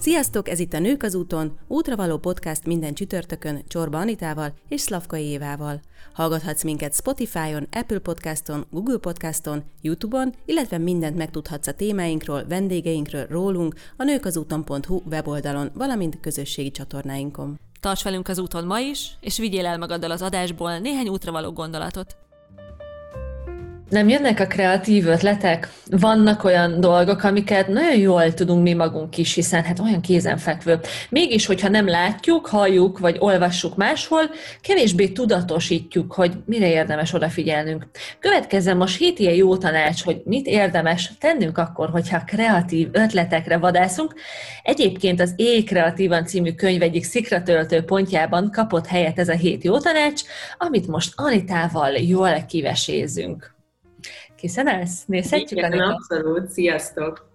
Sziasztok, ez itt a Nők az úton, útravaló podcast minden csütörtökön Csorba Anitával és Szlavka Évával. Hallgathatsz minket Spotify-on, Apple podcaston, Google podcaston, Youtube-on, illetve mindent megtudhatsz a témáinkról, vendégeinkről, rólunk, a nőkazúton.hu weboldalon, valamint közösségi csatornáinkon. Tarts velünk az úton ma is, és vigyél el magaddal az adásból néhány útravaló gondolatot. Nem jönnek a kreatív ötletek? Vannak olyan dolgok, amiket nagyon jól tudunk mi magunk is, hiszen hát olyan kézenfekvő. Mégis, hogyha nem látjuk, halljuk vagy olvassuk máshol, kevésbé tudatosítjuk, hogy mire érdemes odafigyelnünk. Következzen most 7 ilyen jó tanács, hogy mit érdemes tennünk akkor, hogyha kreatív ötletekre vadászunk. Egyébként az É-Kreatívan című könyv egyik szikratöltő pontjában kapott helyet ez a 7 jó tanács, amit most Anitával jól kivesézünk. Készen állsz? Nézhetjük, Anita? Igen, abszolút. Sziasztok!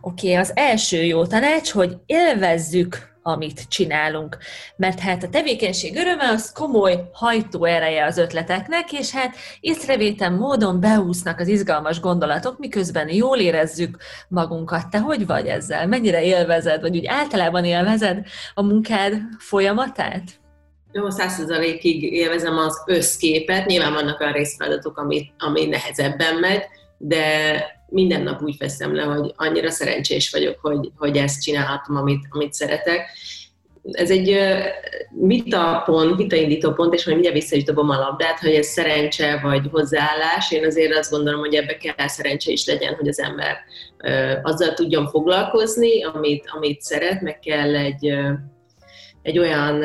Oké, az első jó tanács, hogy élvezzük, amit csinálunk. Mert hát a tevékenység öröme az komoly hajtóereje az ötleteknek, és hát észrevétlen módon beúsznak az izgalmas gondolatok, miközben jól érezzük magunkat. Te hogy vagy ezzel? Mennyire élvezed, vagy úgy általában élvezed a munkád folyamatát? Jó, 100%-ig élvezem az összképet, nyilván vannak olyan részfeladatok, ami nehezebben megy, de minden nap úgy veszem le, hogy annyira szerencsés vagyok, hogy ezt csinálhatom, amit szeretek. Ez egy vitaindító pont, és hogy mindjárt visszaütöm a labdát, hogy ez szerencse vagy hozzáállás. Én azért azt gondolom, hogy ebbe kell szerencse is legyen, hogy az ember azzal tudjon foglalkozni, amit szeret, meg kell egy olyan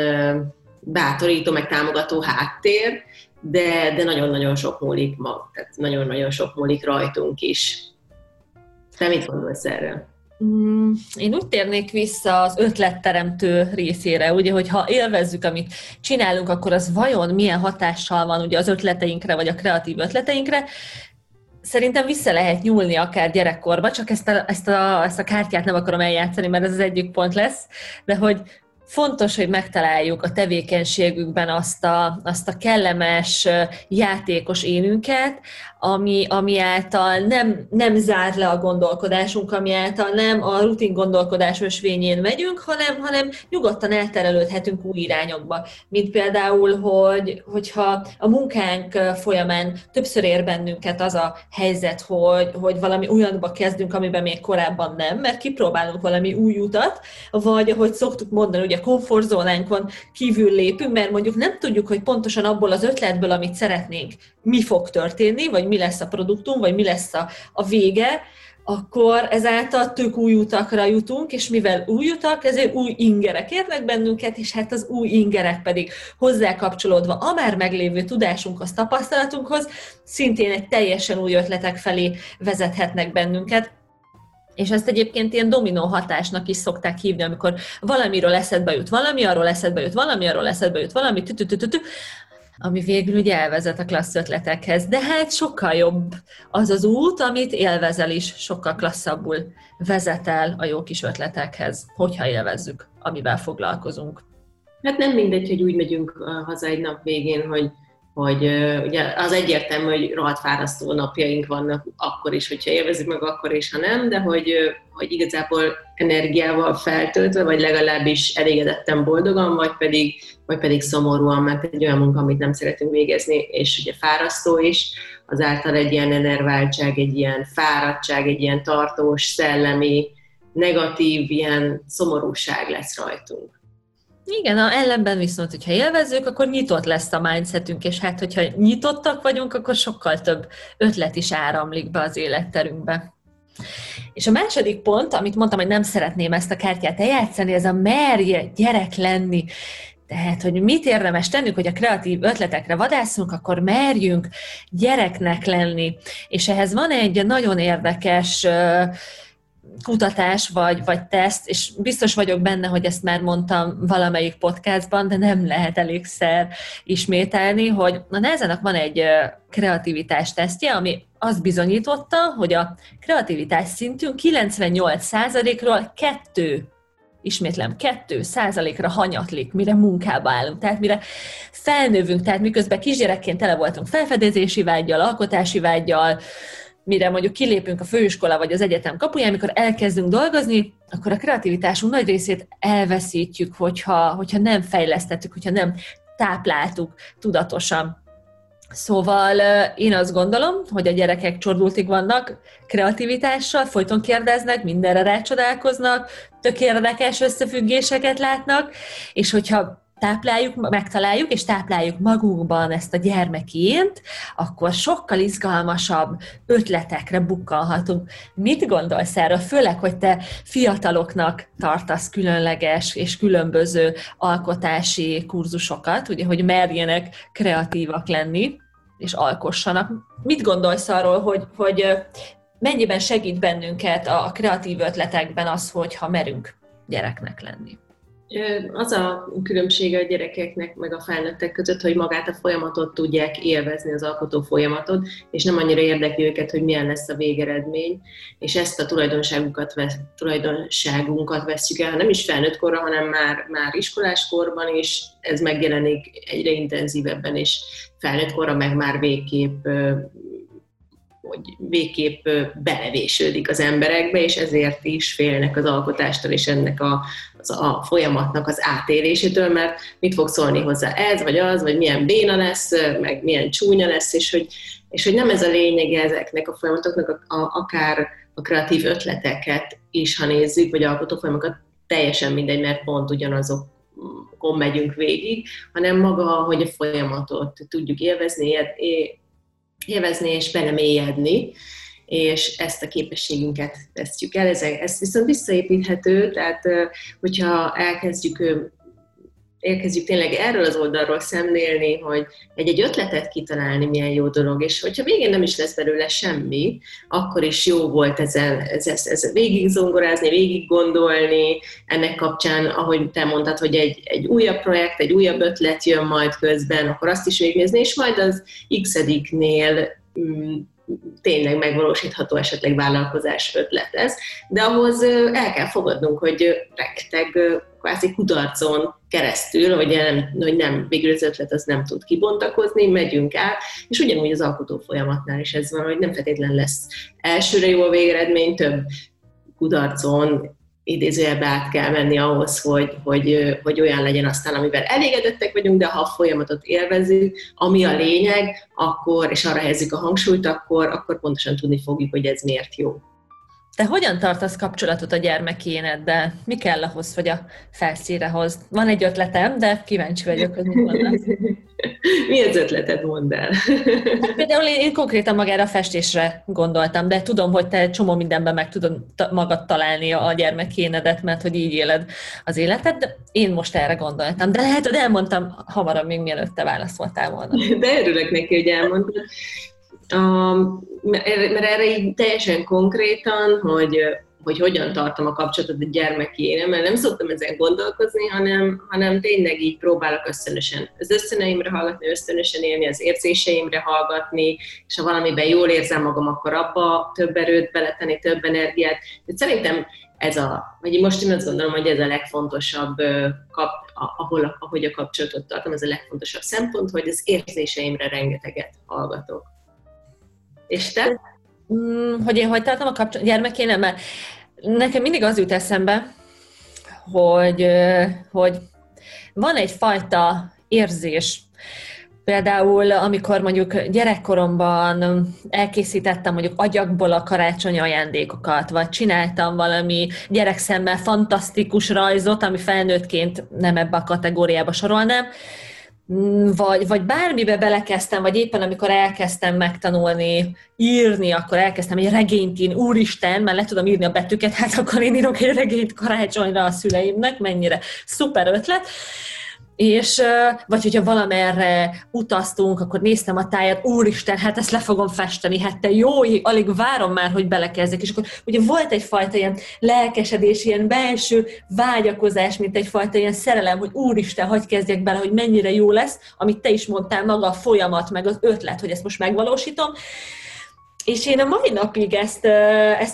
bátorító, meg támogató háttér, de nagyon-nagyon sok múlik ma, tehát nagyon-nagyon sok múlik rajtunk is. Te mit gondolsz erről? Én úgy térnék vissza az ötletteremtő részére, ugye, hogy ha élvezzük, amit csinálunk, akkor az vajon milyen hatással van ugye az ötleteinkre, vagy a kreatív ötleteinkre. Szerintem vissza lehet nyúlni akár gyerekkorba, csak ezt a kártyát nem akarom eljátszani, mert ez az egyik pont lesz, de hogy fontos, hogy megtaláljuk a tevékenységükben azt a kellemes, játékos énünket, ami által nem zár le a gondolkodásunk, ami által nem a rutin gondolkodás ösvényén megyünk, hanem nyugodtan elterelődhetünk új irányokba. Mint például, hogyha a munkánk folyamán többször ér bennünket az a helyzet, hogy valami olyanba kezdünk, amiben még korábban nem, mert kipróbálunk valami új utat, vagy ahogy szoktuk mondani, ugye a komfortzónánkon kívül lépünk, mert mondjuk nem tudjuk, hogy pontosan abból az ötletből, amit szeretnénk, mi fog történni, vagy mi lesz a produktum, vagy mi lesz a vége, akkor ezáltal tök új utakra jutunk, és mivel új utak, ezért új ingerek érnek bennünket, és hát az új ingerek pedig hozzákapcsolódva a már meglévő tudásunkhoz, tapasztalatunkhoz, szintén egy teljesen új ötletek felé vezethetnek bennünket. És ezt egyébként ilyen dominó hatásnak is szokták hívni, amikor valamiről eszedbe jut, valami arról eszedbe jut, valami arról eszedbe jut, valami ami végül ugye elvezet a klassz ötletekhez. De hát sokkal jobb az az út, amit élvezel is, sokkal klasszabbul vezet el a jó kis ötletekhez, hogyha élvezzük, amivel foglalkozunk. Hát nem mindegy, hogy úgy megyünk haza egy nap végén, hogy ugye az egyértelmű, hogy rohadt fárasztó napjaink vannak akkor is, hogyha élvezik meg, akkor is, ha nem, de hogy igazából energiával feltöltve, vagy legalábbis elégedetten boldogan, vagy pedig szomorúan, mert egy olyan munka, amit nem szeretünk végezni, és ugye fárasztó is, azáltal egy ilyen enerváltság, egy ilyen fáradtság, egy ilyen tartós, szellemi, negatív, ilyen szomorúság lesz rajtunk. Igen, ellenben viszont, hogyha élvezzük, akkor nyitott lesz a mindsetünk, és hát, hogyha nyitottak vagyunk, akkor sokkal több ötlet is áramlik be az életterünkbe. És a második pont, amit mondtam, hogy nem szeretném ezt a kártyát eljátszani, ez a merj gyerek lenni. Tehát, hogy mit érdemes tennünk, hogy a kreatív ötletekre vadászunk, akkor merjünk gyereknek lenni. És ehhez van egy nagyon érdekes kutatás vagy teszt, és biztos vagyok benne, hogy ezt már mondtam valamelyik podcastban, de nem lehet elégszer ismételni, hogy a NASA-nak van egy kreativitás tesztje, ami azt bizonyította, hogy a kreativitás szintünk 98%-ról 2%-ra hanyatlik, mire munkába állunk, tehát mire felnövünk, tehát miközben kisgyerekként tele voltunk felfedezési vággyal, alkotási vággyal, mire mondjuk kilépünk a főiskola vagy az egyetem kapuján, amikor elkezdünk dolgozni, akkor a kreativitásunk nagy részét elveszítjük, hogyha nem fejlesztettük, hogyha nem tápláltuk tudatosan. Szóval én azt gondolom, hogy a gyerekek csordultig vannak kreativitással, folyton kérdeznek, mindenre rácsodálkoznak, tök érdekes összefüggéseket látnak, és hogyha tápláljuk, megtaláljuk és tápláljuk magunkban ezt a gyermeki ént, akkor sokkal izgalmasabb ötletekre bukkanhatunk. Mit gondolsz erről? Főleg, hogy te fiataloknak tartasz különleges és különböző alkotási kurzusokat, ugye, hogy merjenek kreatívak lenni és alkossanak. Mit gondolsz arról, hogy mennyiben segít bennünket a kreatív ötletekben az, hogyha merünk gyereknek lenni? Az a különbsége a gyerekeknek meg a felnőttek között, hogy magát a folyamatot tudják élvezni, az alkotó folyamatot, és nem annyira érdekli őket, hogy milyen lesz a végeredmény, és ezt a tulajdonságunkat vesszük el, nem is felnőttkorra, hanem már iskoláskorban is, ez megjelenik egyre intenzívebben, és felnőttkorra meg már végképp belevésődik az emberekbe, és ezért is félnek az alkotástól és ennek a folyamatnak az átélésétől, mert mit fog szólni hozzá ez, vagy az, vagy milyen béna lesz, meg milyen csúnya lesz, és hogy nem ez a lényege ezeknek a folyamatoknak, akár a kreatív ötleteket is, ha nézzük, vagy alkotó folyamokat, teljesen mindegy, mert pont ugyanazokon megyünk végig, hanem maga, hogy a folyamatot tudjuk élvezni és belemélyedni, és ezt a képességünket vesztjük el. Ez viszont visszaépíthető, tehát hogyha elkezdjük tényleg erről az oldalról szemlélni, hogy egy-egy ötletet kitalálni, milyen jó dolog, és hogyha végén nem is lesz belőle semmi, akkor is jó volt ezzel végig zongorázni, végig gondolni, ennek kapcsán, ahogy te mondtad, hogy egy újabb projekt, egy újabb ötlet jön majd közben, akkor azt is végignézni, és majd az x-ediknél tényleg megvalósítható esetleg vállalkozás ötlet ez, de ahhoz el kell fogadnunk, hogy rengeteg kvázi kudarcon keresztül, hogy nem, végül az ötlet az nem tud kibontakozni, megyünk át, és ugyanúgy az alkotó folyamatnál is ez van, hogy nem feltétlen lesz elsőre jó a végeredmény, több kudarcon idézőjelbe át kell menni ahhoz, hogy olyan legyen aztán, amivel elégedettek vagyunk, de ha a folyamatot élvezünk, ami a lényeg, akkor, és arra helyezzük a hangsúlyt, akkor pontosan tudni fogjuk, hogy ez miért jó. Te hogyan tartasz kapcsolatot a gyermekéneddel? Mi kell ahhoz, hogy a felszínre hozd? Van egy ötletem, de kíváncsi vagyok, hogy mit mondasz. Mi az ötleted, mondd el? Például én konkrétan magára a festésre gondoltam, de tudom, hogy te csomó mindenben meg tudod magad találni a gyermekénedet, mert hogy így éled az életed, de én most erre gondoltam. De lehet, hogy elmondtam hamarabb, még mielőtt te válaszoltál volna. De örülök neki, hogy elmondtad. Mert erre így teljesen konkrétan, hogy hogyan tartom a kapcsolatot a gyermekére, mert nem szoktam ezen gondolkozni, hanem tényleg így próbálok ösztönösen. Az ösztöneimre hallgatni, ösztönösen élni, az érzéseimre hallgatni, és ha valamiben jól érzem magam, akkor abba több erőt beletenni, több energiát. De szerintem most én azt gondolom, hogy ez a legfontosabb, ahogy a kapcsolatot tartom, ez a legfontosabb szempont, hogy az érzéseimre rengeteget hallgatok. És te? Hogy én hogy tartom a kapcsolatot gyermekénemmel? Mert nekem mindig az jut eszembe, hogy van egyfajta érzés. Például, amikor mondjuk gyerekkoromban elkészítettem mondjuk agyagból a karácsonyi ajándékokat, vagy csináltam valami gyerekszemmel fantasztikus rajzot, ami felnőttként nem ebbe a kategóriába sorolnám, vagy bármibe belekezdtem, vagy éppen amikor elkezdtem megtanulni írni, akkor elkezdtem egy regényt írni, úristen, mert le tudom írni a betűket, hát akkor én írok egy regényt karácsonyra a szüleimnek, mennyire szuper ötlet, és vagy hogyha valamerre utaztunk, akkor néztem a tájat, úristen, hát ezt le fogom festeni, hát te jó, alig várom már, hogy belekezdek, és akkor ugye volt egyfajta ilyen lelkesedés, ilyen belső vágyakozás, mint egyfajta ilyen szerelem, hogy úristen, hogy kezdjek bele, hogy mennyire jó lesz, amit te is mondtál, maga a folyamat, meg az ötlet, hogy ezt most megvalósítom, És én a mai napig ezt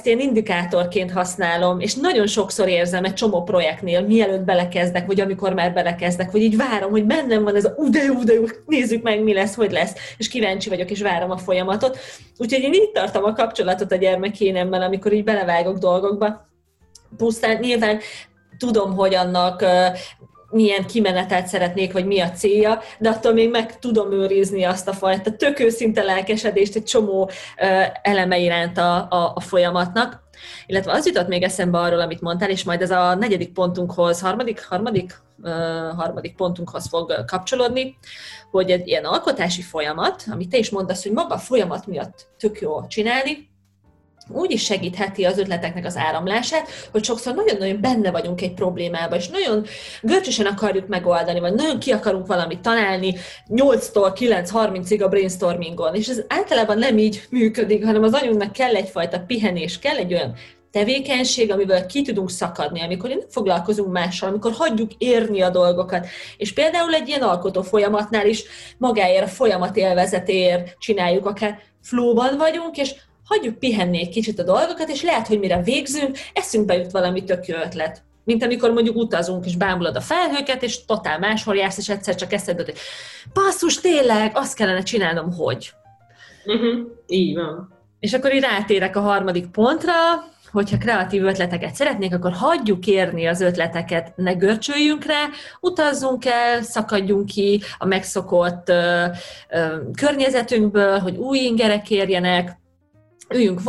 én indikátorként használom, és nagyon sokszor érzem egy csomó projektnél, mielőtt belekezdek, vagy amikor már belekezdek, vagy így várom, hogy bennem van ez a nézzük meg, mi lesz, hogy lesz, és kíváncsi vagyok, és várom a folyamatot. Úgyhogy én így tartom a kapcsolatot a gyermekénemmel, amikor így belevágok dolgokba. Pusztán nyilván tudom, hogy annak milyen kimenetet szeretnék, vagy mi a célja, de attól még meg tudom őrizni azt a fajta tök őszinte lelkesedést egy csomó eleme iránt a folyamatnak. Illetve az jutott még eszembe arról, amit mondtál, és majd ez a negyedik pontunkhoz, harmadik pontunkhoz fog kapcsolódni, hogy egy ilyen alkotási folyamat, amit te is mondasz, hogy maga a folyamat miatt tök jó csinálni, úgy is segítheti az ötleteknek az áramlását, hogy sokszor nagyon-nagyon benne vagyunk egy problémába, és nagyon görcsösen akarjuk megoldani, vagy nagyon ki akarunk valamit találni 8-tól 9:30-ig a brainstormingon. És ez általában nem így működik, hanem az agyunknak kell egyfajta pihenés, kell egy olyan tevékenység, amivel ki tudunk szakadni, amikor nem foglalkozunk mással, amikor hagyjuk érni a dolgokat. És például egy ilyen alkotó folyamatnál is magáért, a folyamat élvezetéért csináljuk, akár flóban vagyunk, és hagyjuk pihenni egy kicsit a dolgokat, és lehet, hogy mire végzünk, eszünkbe jut valami tök jó ötlet. Mint amikor mondjuk utazunk, és bámulod a felhőket, és totál máshol jársz, és egyszer csak eszedbe jut, hogy basszus, tényleg, azt kellene csinálnom, hogy. Így van. És akkor így rátérek a harmadik pontra, hogyha kreatív ötleteket szeretnék, akkor hagyjuk érni az ötleteket, ne görcsöljünk rá, utazzunk el, szakadjunk ki a megszokott környezetünkből, hogy új ingerek érjenek, üljünk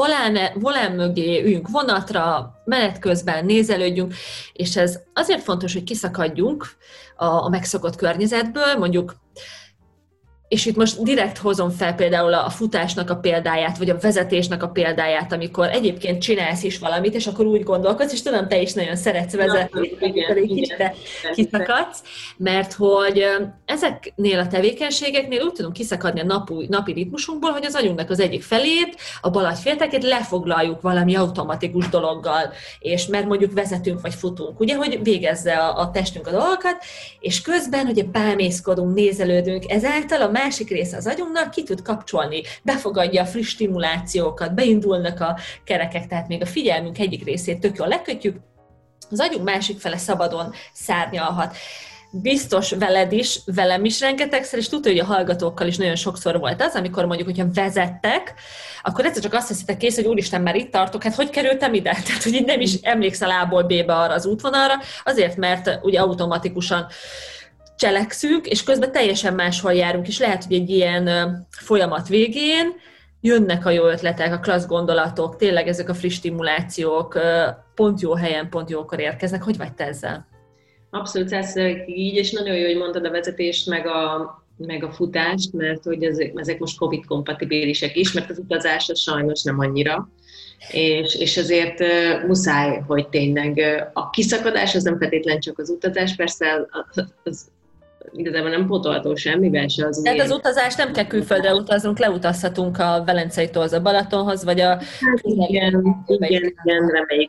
volán mögé, üljünk vonatra, menet közben nézelődjünk, és ez azért fontos, hogy kiszakadjunk a megszokott környezetből, mondjuk, és itt most direkt hozom fel például a futásnak a példáját, vagy a vezetésnek a példáját, amikor egyébként csinálsz is valamit, és akkor úgy gondolkodsz, és tudom, te is nagyon szeretsz vezetni, kicsit kiszakadsz, mert hogy ezeknél a tevékenységeknél úgy tudunk kiszakadni a napi ritmusunkból, hogy az agyunknak az egyik felét, a bal agyféltekét lefoglaljuk valami automatikus dologgal, és mert mondjuk vezetünk, vagy futunk, ugye, hogy végezze a testünk a dolgokat, és közben ugye bámészkodunk, nézelődünk, ezáltal a másik része az agyunknak ki tud kapcsolni, befogadja a friss stimulációkat, beindulnak a kerekek, tehát még a figyelmünk egyik részét tök jól lekötjük, az agyunk másik fele szabadon szárnyalhat. Biztos veled is, velem is rengetegszer, és tudod, hogy a hallgatókkal is nagyon sokszor volt az, amikor mondjuk, hogyha vezettek, akkor egyszer csak azt veszitek kész, hogy úristen, már itt tartok, hát hogy kerültem ide? Tehát, hogy így nem is emlékszel A-ból B-be arra az útvonalra, azért, mert ugye automatikusan cselekszünk, és közben teljesen máshol járunk, és lehet, hogy egy ilyen folyamat végén jönnek a jó ötletek, a klassz gondolatok, tényleg ezek a friss stimulációk pont jó helyen, pont jókor érkeznek. Hogy vagy te ezzel? Abszolút, százszerűen így, és nagyon jó, hogy mondtad a vezetést, meg a futást, mert hogy ezek most COVID-kompatibilisek is, mert az utazásra sajnos nem annyira. És ezért muszáj, hogy tényleg a kiszakadás az nem feltétlen csak az utazás, persze az igazából nem pótolható semmivel se az. Tehát az utazás nem kell külföldre utaznunk, leutazhatunk a Velencei-tól a Balatonhoz, vagy a... Hát igen, reméljük,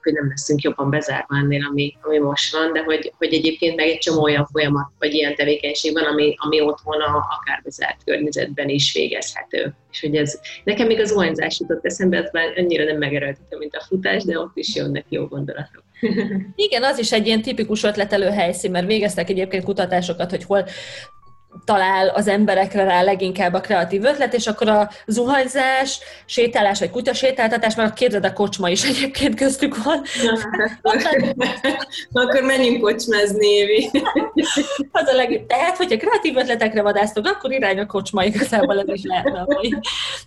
hogy nem leszünk jobban bezárva ennél, ami most van, de hogy egyébként meg egy csomó olyan folyamat, vagy ilyen tevékenység van, ami otthon akár bezárt környezetben is végezhető. És hogy ez, nekem még az ohányzás jutott eszembe, mert annyira nem megerőltetem, mint a futás, de ott is jönnek jó gondolatok. Igen, az is egy ilyen tipikus ötletelő helyszín, mert végeztek egyébként kutatásokat, hogy hol talál az emberekre rá leginkább a kreatív ötlet, és akkor a zuhanyzás, sétálás, vagy kutyasétáltatás, mert képzeld, a kocsma is egyébként köztük van. Akkor menjünk kocsmázni, Évi. Az a legjobb. Tehát, hogyha kreatív ötletekre vadásztok, akkor irány a kocsma, igazából ez is lehetne.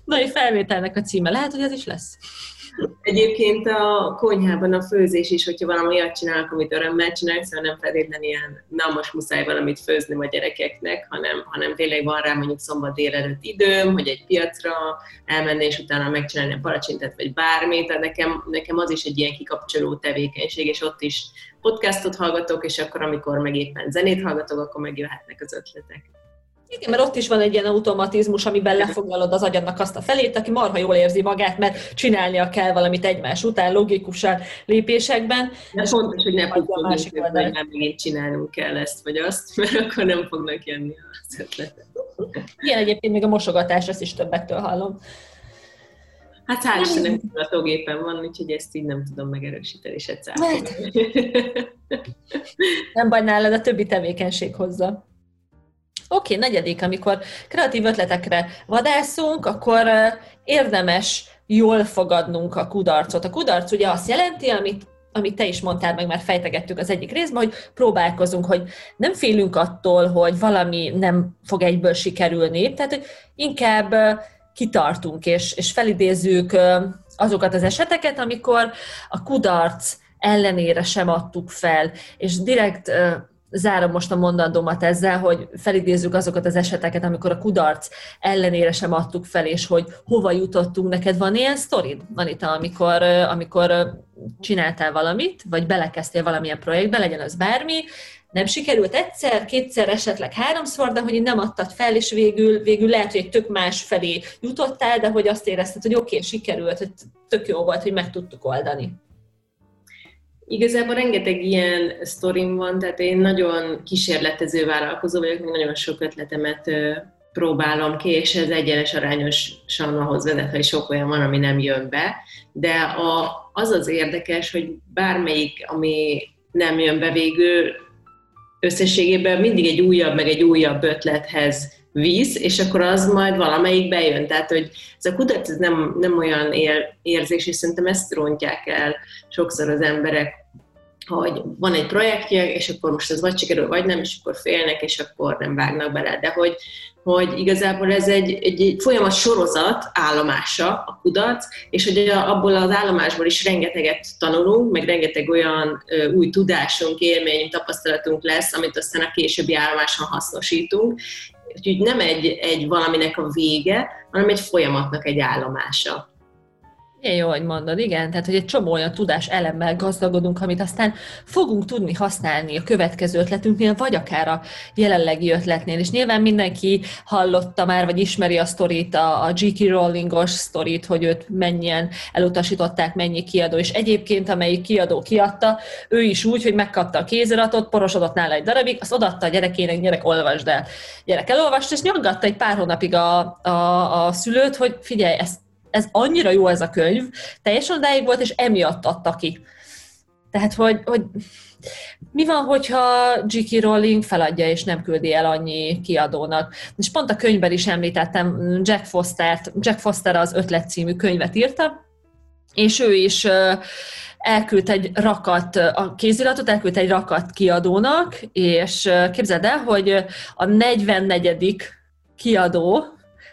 Na, egy felvételnek a címe. Lehet, hogy ez is lesz. Egyébként a konyhában a főzés is, hogyha valami olyat csinálok, amit örömmel csinálok, szóval nem feltétlen ilyen, na most muszáj valamit főzni a gyerekeknek, hanem tényleg van rá mondjuk szombat délelőtt időm, hogy egy piacra elmenni, és utána megcsinálni a palacsintet, vagy bármit, tehát nekem az is egy ilyen kikapcsoló tevékenység, és ott is podcastot hallgatok, és akkor amikor meg éppen zenét hallgatok, akkor megjöhetnek az ötletek. Igen, mert ott is van egy ilyen automatizmus, amiben lefoglalod az agyadnak azt a felét, aki marha jól érzi magát, mert csinálnia kell valamit egymás után, logikusan lépésekben. De fontos, hogy ne foglalkozzunk, hogy már megint csinálnunk kell ezt vagy azt, mert akkor nem fognak jönni az ötletek. Igen, egyébként még a mosogatás, ezt is többektől hallom. Hát hál' Istennek mutatógépen van, úgyhogy ezt így nem tudom megerősíteni, se cáfolni. Nem baj, nálad a többi tevékenység hozza. Oké, negyedik, amikor kreatív ötletekre vadászunk, akkor érdemes jól fogadnunk a kudarcot. A kudarc ugye azt jelenti, amit te is mondtál, meg már fejtegettük az egyik részben, hogy próbálkozunk, hogy nem félünk attól, hogy valami nem fog egyből sikerülni, tehát hogy inkább kitartunk, és felidézzük azokat az eseteket, amikor a kudarc ellenére sem adtuk fel, és direkt zárom most a mondandómat ezzel, hogy felidézzük azokat az eseteket, amikor a kudarc ellenére sem adtuk fel, és hogy hova jutottunk. Neked van ilyen sztorid, Anita, amikor csináltál valamit, vagy belekezdtél valamilyen projektbe, legyen az bármi, nem sikerült egyszer, kétszer, esetleg háromszor, de hogy nem adtad fel, és végül lehet, hogy egy tök más felé jutottál, de hogy azt érezted, hogy oké, sikerült, hogy tök jó volt, hogy meg tudtuk oldani. Igazából rengeteg ilyen sztorim van, tehát én nagyon kísérletező vállalkozó vagyok, még nagyon sok ötletemet próbálom ki, és ez egyenes arányosan ahhoz vezet, hogy sok olyan van, ami nem jön be, de az az érdekes, hogy bármelyik, ami nem jön be végül, összességében mindig egy újabb, meg egy újabb ötlethez visz, és akkor az majd valamelyik bejön. Tehát, hogy ez a kudarc nem olyan érzés, és szerintem ezt rontják el sokszor az emberek, hogy van egy projektje, és akkor most ez vagy sikerül, vagy nem, és akkor félnek, és akkor nem vágnak bele. De hogy igazából ez egy folyamat sorozat állomása a kudarc, és hogy abból az állomásból is rengeteget tanulunk, meg rengeteg olyan új tudásunk, élményünk, tapasztalatunk lesz, amit aztán a későbbi állomáson hasznosítunk. Úgyhogy nem egy valaminek a vége, hanem egy folyamatnak egy állomása. Ilyen jó, hogy mondod, igen. Tehát, hogy egy csomó olyan tudás elemmel gazdagodunk, amit aztán fogunk tudni használni a következő ötletünknél, vagy akár a jelenlegi ötletnél. És nyilván mindenki hallotta már, vagy ismeri a sztorit, a J.K. Rowling-os sztorit, hogy őt mennyien elutasították, mennyi kiadó. És egyébként, amelyik kiadó kiadta, ő is úgy, hogy megkapta a kéziratot, porosodott nála egy darabig, azt odaadta a gyerekének, gyerek, olvasd el. Gyerek elolvast, és nyaggatta egy pár hónapig a szülőt, hogy figyelj, ez annyira jó ez a könyv, teljesen odáig volt, és emiatt adta ki. Tehát, hogy mi van, hogyha J.K. Rowling feladja, és nem küldi el annyi kiadónak. És pont a könyvben is említettem Jack Fostert. Jack Foster az Ötlet című könyvet írta, és ő is elküldte egy rakat, a kéziratot elküldte egy rakat kiadónak, és képzeld el, hogy a 44. kiadó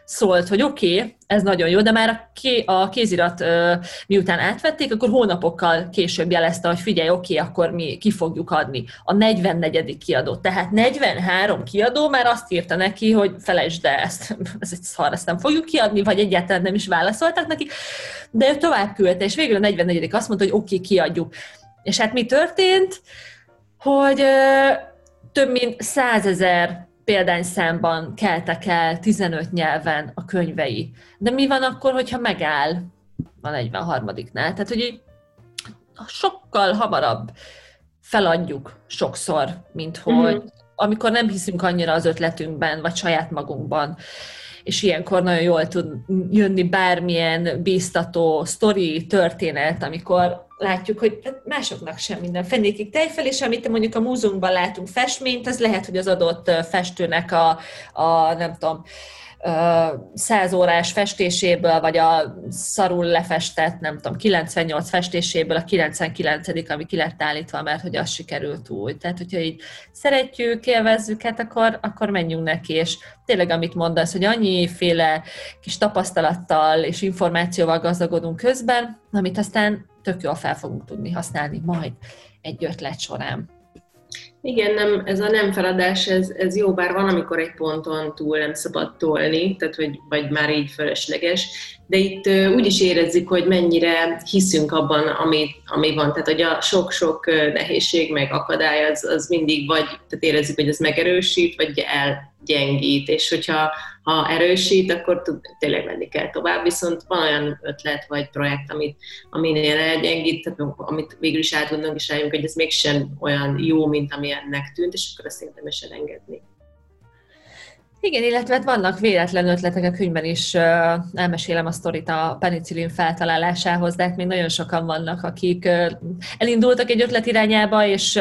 szólt, hogy oké, ez nagyon jó, de már a kézirat miután átvették, akkor hónapokkal később jelezte, hogy figyelj, oké, akkor mi ki fogjuk adni. A 44. kiadó. Tehát 43 kiadó már azt írta neki, hogy felejtsd el ezt, ez egy szar, ezt nem fogjuk kiadni, vagy egyáltalán nem is válaszolták neki, de ő tovább küldte, és végül a 44. azt mondta, hogy oké, kiadjuk. És hát mi történt? Hogy több mint 100 000 példányszámban keltek el 15 nyelven a könyvei. De mi van akkor, hogyha megáll a 43-nál? Tehát, hogy sokkal hamarabb feladjuk sokszor, mint hogy amikor nem hiszünk annyira az ötletünkben, vagy saját magunkban. És ilyenkor nagyon jól tud jönni bármilyen bíztató sztori, történet, amikor látjuk, hogy másoknak sem minden fenékig tejfel, és amit mondjuk a múzeumban látunk festményt, az lehet, hogy az adott festőnek a nem tudom, 100 órás festéséből, vagy a szarul lefestett, nem tudom, 98 festéséből a 99. ami ki lett állítva, mert hogy az sikerült úgy. Tehát, hogyha így szeretjük, élvezzük, hát akkor menjünk neki, és tényleg, amit mondasz, hogy annyiféle kis tapasztalattal és információval gazdagodunk közben, amit aztán tök jól fel fogunk tudni használni majd egy ötlet során. Igen, nem, ez a nem feladás, ez jó, bár van, amikor egy ponton túl nem szabad tolni, tehát vagy már így fölösleges, de itt úgy is érezzük, hogy mennyire hiszünk abban, ami van. Tehát, hogy a sok-sok nehézség meg akadály, az mindig vagy, tehát érezzük, hogy ez megerősít, vagy elgyengít, és hogyha erősít, akkor tényleg menni kell tovább, viszont van olyan ötlet vagy projekt, aminél elgyengít, tehát amit végül is át tudnunk, és rájunk, hogy ez mégsem olyan jó, mint ami ennek tűnt, és akkor azt érdemes elengedni. Igen, illetve hát vannak véletlen ötletek a könyvben is, elmesélem a sztorit a penicillin feltalálásához, de hát még nagyon sokan vannak, akik elindultak egy ötlet irányába, és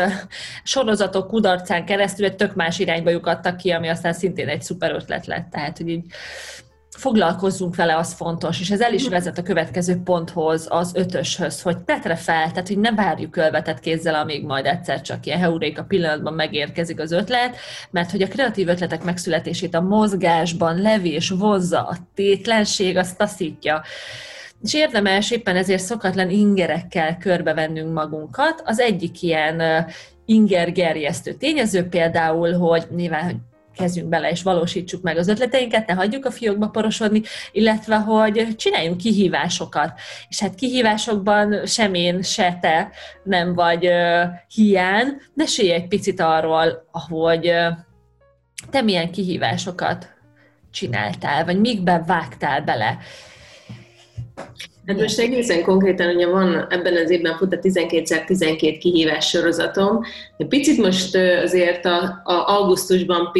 sorozatok kudarcán keresztül egy tök más irányba lyukadtak ki, ami aztán szintén egy szuper ötlet lett. Tehát, hogy így foglalkozzunk vele, az fontos, és ez el is vezet a következő ponthoz, az 5-öshöz, hogy tetre fel, tehát hogy ne várjuk ölvetett kézzel, amíg majd egyszer csak ilyen heuréka pillanatban megérkezik az ötlet, mert hogy a kreatív ötletek megszületését a mozgásban levés vonzza, a tétlenség azt taszítja. És érdemes éppen ezért szokatlan ingerekkel körbevennünk magunkat. Az egyik ilyen ingergerjesztő tényező például, hogy nyilván, hogy kezdjünk bele és valósítsuk meg az ötleteinket, ne hagyjuk a fiókba porosodni, illetve, hogy csináljunk kihívásokat. És hát kihívásokban sem én, se te nem vagy hiány, mesélj egy picit arról, hogy te milyen kihívásokat csináltál, vagy mikben vágtál bele. Hát most egészen konkrétan ugye van ebben az évben fut a 12x12 kihívás sorozatom. De picit most azért augusztusban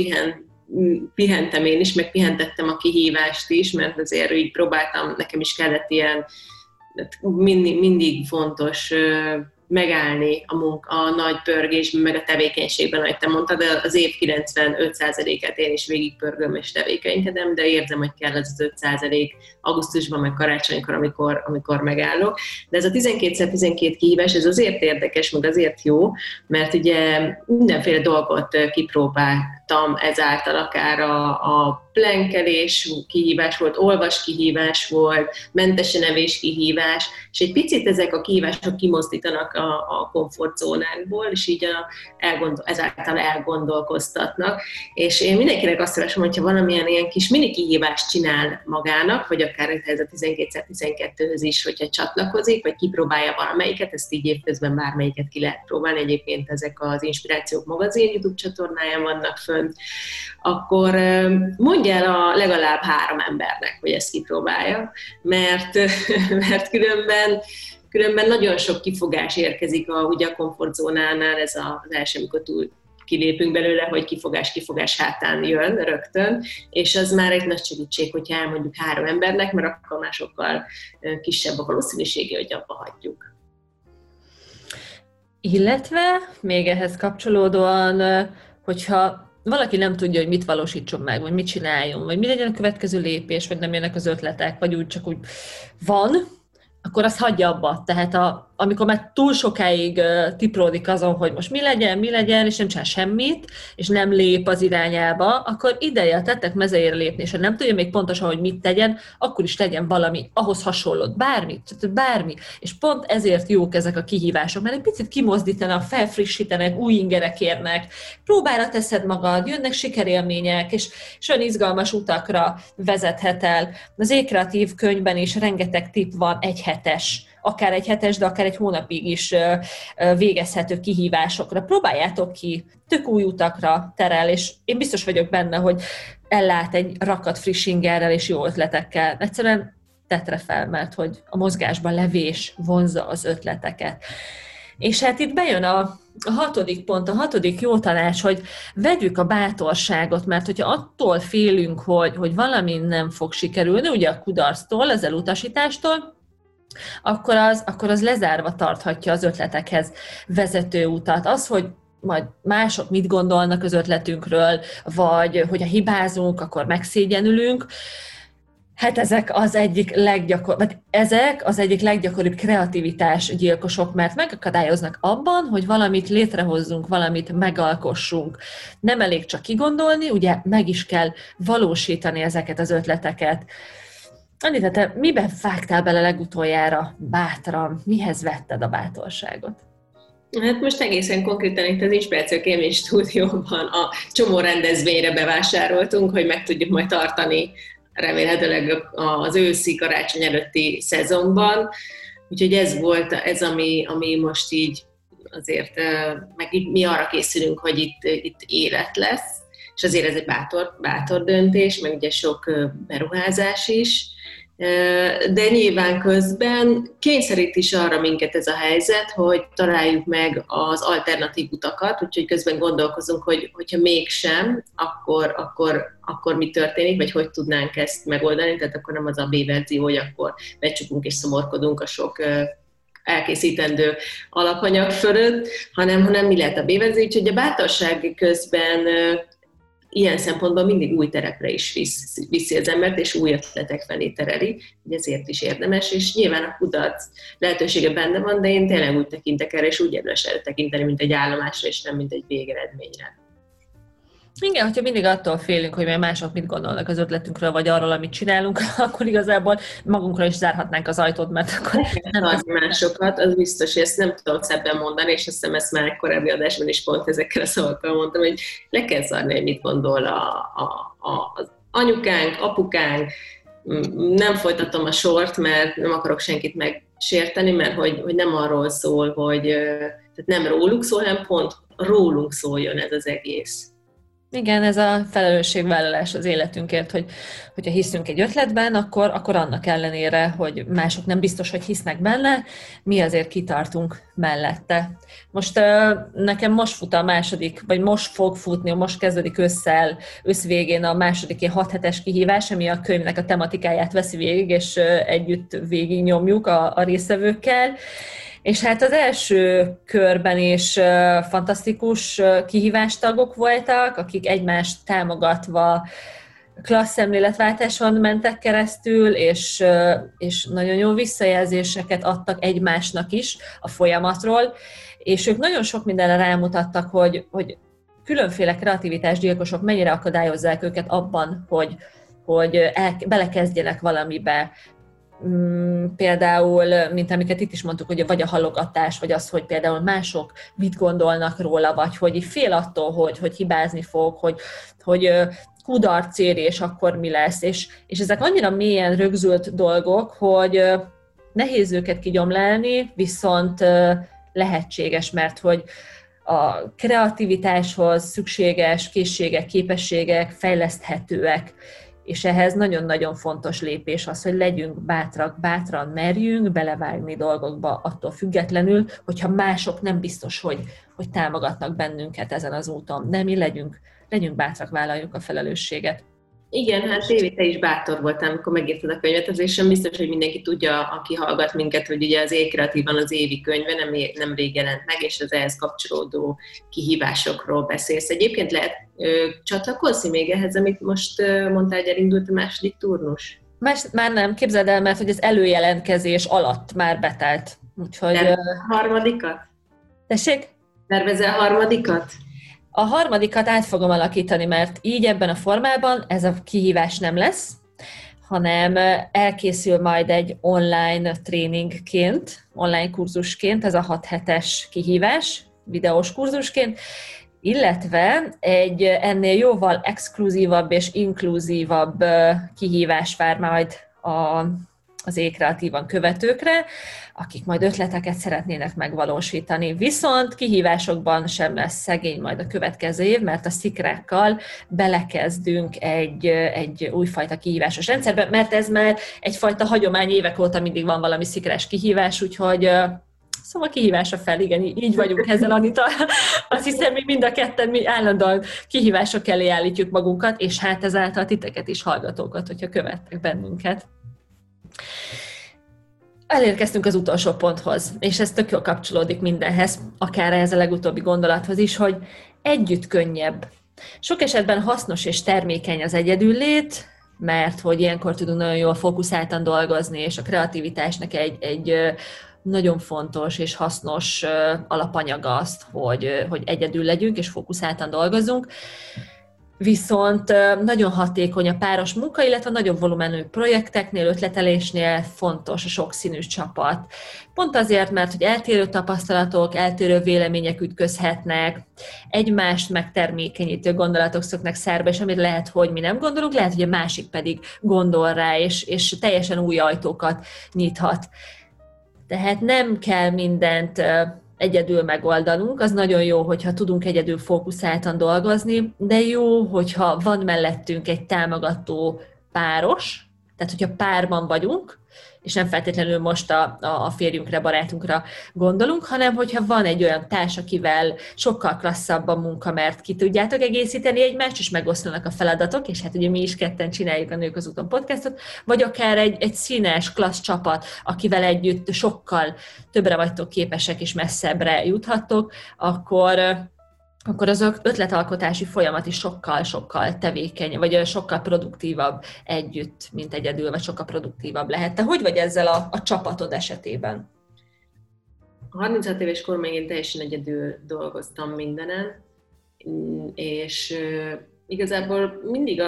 pihentem én is, meg pihentettem a kihívást is, mert azért így próbáltam, nekem is kellett ilyen mindig fontos megállni a nagy pörgésben, meg a tevékenységben, ahogy te mondtad, az év 95%-át én is végigpörgöm és tevékenykedem, de érzem, hogy kell ez az 5% augusztusban, meg karácsonykor, amikor megállok. De ez a 12x12 kihívás, ez azért érdekes, meg azért jó, mert ugye mindenféle dolgot kipróbáltam ezáltal, akár a plenkelés kihívás volt, olvas kihívás volt, mentesen evés kihívás, és egy picit ezek a kihívások kimozdítanak a komfortzónákból, és így ezáltal elgondolkoztatnak. És én mindenkinek azt javaslom, hogyha valamilyen ilyen kis mini kihívást csinál magának, vagy akár ez a 12x12-höz is, hogyha csatlakozik, vagy kipróbálja valamelyiket, ezt így évközben bármelyiket ki lehet próbálni, egyébként ezek az Inspirációk magazin YouTube csatornáján vannak fönt, akkor mondj el a legalább 3 embernek, hogy ezt kipróbálja, mert különben nagyon sok kifogás érkezik ugye a komfortzónánál, ez az első, amikor túl kilépünk belőle, hogy kifogás hátán jön rögtön, és az már egy nagy segítség, hogyha elmondjuk 3 embernek, mert akkor már sokkal kisebb a valószínűsége, hogy abba hagyjuk. Illetve még ehhez kapcsolódóan, hogyha valaki nem tudja, hogy mit valósítson meg, vagy mit csináljon, vagy mi legyen a következő lépés, vagy nem jönnek az ötletek, vagy úgy csak úgy van, akkor azt hagyja abba. Tehát amikor már túl sokáig tipródik azon, hogy most mi legyen, és nem csinál semmit, és nem lép az irányába, akkor ideje a tettek mezeire lépni, és ha nem tudja még pontosan, hogy mit tegyen, akkor is tegyen valami ahhoz hasonlót, bármi. És pont ezért jók ezek a kihívások, mert egy picit kimozdítanak, felfrissítenek, új ingerek érnek, próbára teszed magad, jönnek sikerélmények, és olyan izgalmas utakra vezethet el. Az É-Kreatív könyvben is rengeteg tipp van, akár egy hetes, de akár egy hónapig is végezhető kihívásokra. Próbáljátok ki, tök új utakra terel, és én biztos vagyok benne, hogy ellát egy rakat friss ingerrel és jó ötletekkel. Egyszerűen tetre fel, mert hogy a mozgásban levés vonzza az ötleteket. És hát itt bejön a 6. pont, a 6. jó tanács, hogy vegyük a bátorságot, mert hogyha attól félünk, hogy valami nem fog sikerülni, ugye a kudarctól, az elutasítástól, akkor az lezárva tarthatja az ötletekhez vezető utat. Az, hogy majd mások mit gondolnak az ötletünkről, vagy hogyha hibázunk, akkor megszégyenülünk, hát ezek az egyik leggyakoribb kreativitás gyilkosok, mert megakadályoznak abban, hogy valamit létrehozzunk, valamit megalkossunk. Nem elég csak kigondolni, ugye meg is kell valósítani ezeket az ötleteket. Anita, te miben vágtál bele legutoljára bátran? Mihez vetted a bátorságot? Hát most egészen konkrétan itt az Inspekció Kémény Stúdióban a csomó rendezvényre bevásároltunk, hogy meg tudjuk majd tartani remélhetőleg az őszi karácsony előtti szezonban. Úgyhogy ez volt ez, ami most így azért, meg itt mi arra készülünk, hogy itt élet lesz, és azért ez egy bátor döntés, meg ugye sok beruházás is, de nyilván közben kényszerít is arra minket ez a helyzet, hogy találjuk meg az alternatív utakat, úgyhogy közben gondolkozunk, hogy hogyha mégsem, akkor mi történik, vagy hogy tudnánk ezt megoldani, tehát akkor nem az a B-verzió, hogy akkor becsukunk és szomorkodunk a sok elkészítendő alapanyag fölött, hanem mi lehet a B-verzió, úgyhogy a bátorság közben ilyen szempontból mindig új terepre is viszi az embert, és új ötletek felé tereli, hogy ezért is érdemes, és nyilván a kudarc lehetősége benne van, de én tényleg úgy tekintek erre, és úgy érdemes erre tekinteni, mint egy állomásra, és nem mint egy végeredményre. Igen, hogyha mindig attól félünk, hogy mások mit gondolnak az ötletünkről, vagy arról, amit csinálunk, akkor igazából magunkra is zárhatnánk az ajtót, mert akkor... Nem az másokat, az biztos, hogy ezt nem tudom szebben mondani, és azt hiszem ezt már egy korábbi adásban is pont ezekkel a szavakkal mondtam, hogy le kell zárni, hogy mit gondol az anyukánk, apukánk, nem folytatom a sort, mert nem akarok senkit megsérteni, mert hogy nem arról szól, hogy tehát nem róluk szól, hanem pont rólunk szóljon ez az egész. Igen, ez a felelősségvállalás az életünkért, hogyha hiszünk egy ötletben, akkor annak ellenére, hogy mások nem biztos, hogy hisznek benne, mi azért kitartunk mellette. Most nekem most fut a második, vagy most fog futni, most kezdődik összvégén a második ilyen 6 hetes kihívás, ami a könyvnek a tematikáját veszi végig, és együtt végig nyomjuk a résztvevőkkel. És hát az első körben is fantasztikus kihívástagok voltak, akik egymást támogatva klassz szemléletváltáson mentek keresztül, és nagyon jó visszajelzéseket adtak egymásnak is a folyamatról, és ők nagyon sok mindenre rámutattak, hogy különféle kreativitásgyilkosok mennyire akadályozzák őket abban, hogy belekezdjenek valamibe. Például, mint amiket itt is mondtuk, hogy vagy a halogatás, vagy az, hogy például mások mit gondolnak róla, vagy hogy fél attól, hogy hibázni fog, hogy kudarcérés akkor mi lesz. És ezek annyira mélyen rögzült dolgok, hogy nehéz őket kigyomlálni, viszont lehetséges, mert hogy a kreativitáshoz szükséges készségek, képességek fejleszthetőek, és ehhez nagyon-nagyon fontos lépés az, hogy legyünk bátrak, bátran merjünk belevágni dolgokba attól függetlenül, hogyha mások nem biztos, hogy támogatnak bennünket ezen az úton. De mi legyünk bátrak, vállaljuk a felelősséget. Igen, hát Évi, te is bátor voltál, amikor megírtad a könyvet, azért sem biztos, hogy mindenki tudja, aki hallgat minket, hogy ugye az É-Kreatívan az Évi könyve nemrég jelent meg, és az ehhez kapcsolódó kihívásokról beszélsz. Egyébként lehet csatlakozni még ehhez, amit most mondtál, hogy elindult a második turnus? Már nem, képzeld el, mert hogy az előjelentkezés alatt már betelt. Úgyhogy, harmadikat? Tessék? Tervezel harmadikat? A harmadikat át fogom alakítani, mert így ebben a formában ez a kihívás nem lesz, hanem elkészül majd egy online tréningként, online kurzusként, ez a 6 hetes kihívás, videós kurzusként, illetve egy ennél jóval exkluzívabb és inkluzívabb kihívás vár majd az É-Kreatívan követőkre, akik majd ötleteket szeretnének megvalósítani. Viszont kihívásokban sem lesz szegény majd a következő év, mert a szikrákkal belekezdünk egy újfajta kihívásos rendszerben, mert ez már egyfajta hagyomány, évek óta mindig van valami szikrás kihívás, úgyhogy szóval kihívásra fel, igen, így vagyunk ezzel, Anita. Azt hiszem, mi mind a ketten mi állandóan kihívások elé állítjuk magunkat, és hát ezáltal titeket is, hallgatókat, hogyha követtek bennünket. Elérkeztünk az utolsó ponthoz, és ez tök jól kapcsolódik mindenhez, akár ez a legutóbbi gondolathoz is, hogy együtt könnyebb. Sok esetben hasznos és termékeny az egyedüllét, mert hogy ilyenkor tudunk nagyon jól fókuszáltan dolgozni, és a kreativitásnak egy nagyon fontos és hasznos alapanyaga azt, hogy egyedül legyünk és fókuszáltan dolgozunk. Viszont nagyon hatékony a páros munka, illetve nagyobb volumenű projekteknél, ötletelésnél fontos a sokszínű csapat. Pont azért, mert hogy eltérő tapasztalatok, eltérő vélemények ütközhetnek, egymást megtermékenyítő gondolatok szöknek szárba, és amit lehet, hogy mi nem gondolunk, lehet, hogy a másik pedig gondol rá, és teljesen új ajtókat nyithat. Tehát nem kell mindent egyedül megoldanunk, az nagyon jó, hogyha tudunk egyedül fókuszáltan dolgozni, de jó, hogyha van mellettünk egy támogató páros, Tehát, hogyha párban vagyunk, és nem feltétlenül most a férjünkre, barátunkra gondolunk, hanem hogyha van egy olyan társ, akivel sokkal klasszabb a munka, mert ki tudjátok egészíteni egymást, és megoszlanak a feladatok, és hát ugye mi is ketten csináljuk a Nők az úton podcastot, vagy akár egy színes, klassz csapat, akivel együtt sokkal többre vagytok képesek, és messzebbre juthattok, akkor az ötletalkotási folyamat is sokkal-sokkal tevékeny, vagy sokkal produktívabb együtt, mint egyedül, vagy sokkal produktívabb lehet. Te hogy vagy ezzel a csapatod esetében? A 36 éves kor még én teljesen egyedül dolgoztam mindenen, és igazából mindig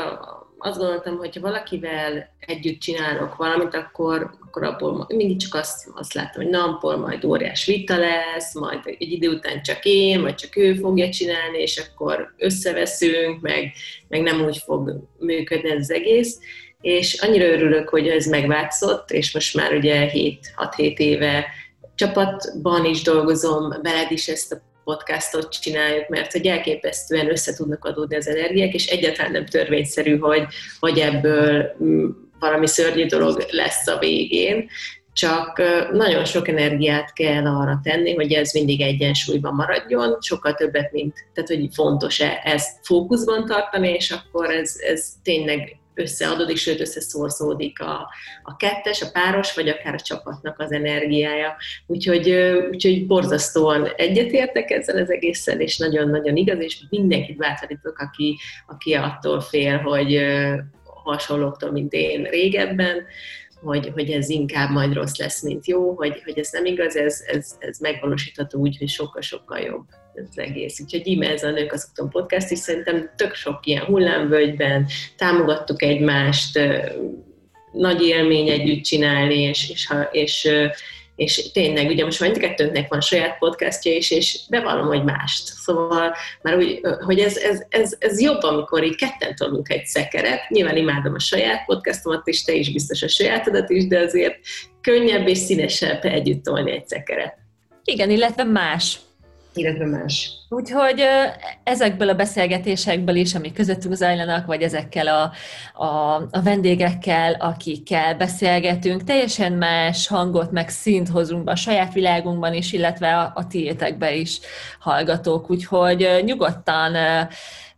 azt gondoltam, hogyha valakivel együtt csinálok valamit, akkor abból mindig csak azt láttam, hogy na, abból majd óriás vita lesz, majd egy idő után csak én, vagy csak ő fogja csinálni, és akkor összeveszünk, meg nem úgy fog működni ez az egész. És annyira örülök, hogy ez megváltozott, és most már ugye 6-7 éve csapatban is dolgozom, veled is ezt a podcastot csináljuk, mert hogy elképesztően össze tudnak adódni az energiák, és egyáltalán nem törvényszerű, hogy ebből valami szörnyű dolog lesz a végén, csak nagyon sok energiát kell arra tenni, hogy ez mindig egyensúlyban maradjon, sokkal többet, tehát hogy fontos ezt fókuszban tartani, és akkor ez tényleg összeadódik, sőt összeszorszódik a kettes, a páros, vagy akár a csapatnak az energiája. Úgyhogy borzasztóan egyetértek ezzel az egészen, és nagyon-nagyon igaz, és mindenkit bátorítok, aki attól fél, hogy hasonlóktól, mint én régebben, hogy ez inkább majd rossz lesz, mint jó, hogy ez nem igaz, ez megvalósítható úgy, hogy sokkal-sokkal jobb az egész. Úgyhogy íme ez a Nők az úton podcast, és szerintem tök sok ilyen hullámvölgyben támogattuk egymást, nagy élmény együtt csinálni, és tényleg, ugye most már kettőnknek van saját podcastja is, és bevallom, hogy mást. Szóval már úgy, hogy ez jobb, amikor így ketten tolunk egy szekeret. Nyilván imádom a saját podcastomat, és te is biztos a sajátodat is, de azért könnyebb és színesebb együtt tolni egy szekeret. Igen, illetve más. Úgyhogy ezekből a beszélgetésekből is, amik közöttünk zajlanak, vagy ezekkel a vendégekkel, akikkel beszélgetünk, teljesen más hangot, meg színt hozunk be a saját világunkban is, illetve a tiétekbe is, hallgatók. Úgyhogy nyugodtan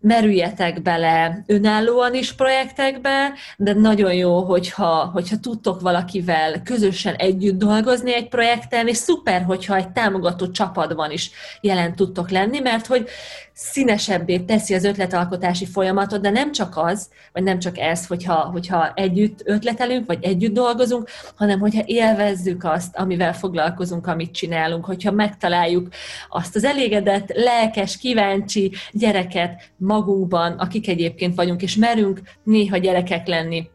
merüljetek bele önállóan is projektekbe, de nagyon jó, hogyha tudtok valakivel közösen együtt dolgozni egy projekten, és szuper, hogyha egy támogató csapatban is jelen tudtok lenni, mert hogy színesebbé teszi az ötletalkotási folyamatot, de nem csak az, vagy nem csak ez, hogyha együtt ötletelünk, vagy együtt dolgozunk, hanem hogyha élvezzük azt, amivel foglalkozunk, amit csinálunk, hogyha megtaláljuk azt az elégedett, lelkes, kíváncsi gyereket magunkban, akik egyébként vagyunk, és merünk néha gyerekek lenni.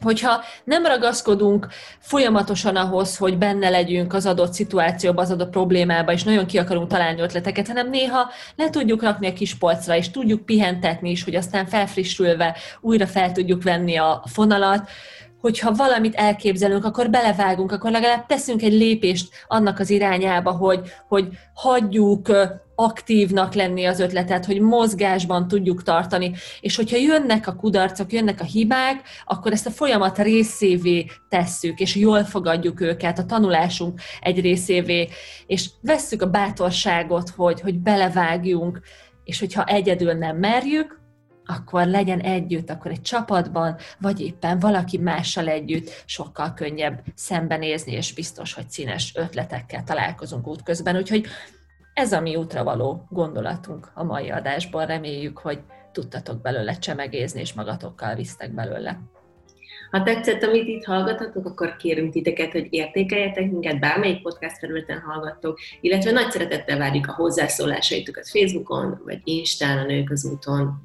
Hogyha nem ragaszkodunk folyamatosan ahhoz, hogy benne legyünk az adott szituációba, az adott problémába, és nagyon ki akarunk találni ötleteket, hanem néha le tudjuk rakni a kis polcra, és tudjuk pihentetni is, hogy aztán felfrissülve újra fel tudjuk venni a fonalat. Hogyha valamit elképzelünk, akkor belevágunk, akkor legalább teszünk egy lépést annak az irányába, hogy hagyjuk aktívnak lenni az ötletet, hogy mozgásban tudjuk tartani, és hogyha jönnek a kudarcok, jönnek a hibák, akkor ezt a folyamat részévé tesszük, és jól fogadjuk őket, a tanulásunk egy részévé, és vesszük a bátorságot, hogy belevágjunk, és hogyha egyedül nem merjük, akkor legyen együtt, akkor egy csapatban, vagy éppen valaki mással együtt sokkal könnyebb szembenézni, és biztos, hogy színes ötletekkel találkozunk útközben. Úgyhogy ez a mi útra való gondolatunk a mai adásban. Reméljük, hogy tudtatok belőle csemegézni, és magatokkal visztek belőle. Ha tetszett, amit itt hallgatatok, akkor kérünk titeket, hogy értékeljetek minket, bármelyik podcast felületen hallgattok, illetve nagy szeretettel várjuk a hozzászólásaitokat Facebookon, vagy Instán, a Nők az úton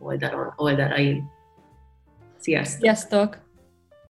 oldalain. Sziasztok! Sziasztok!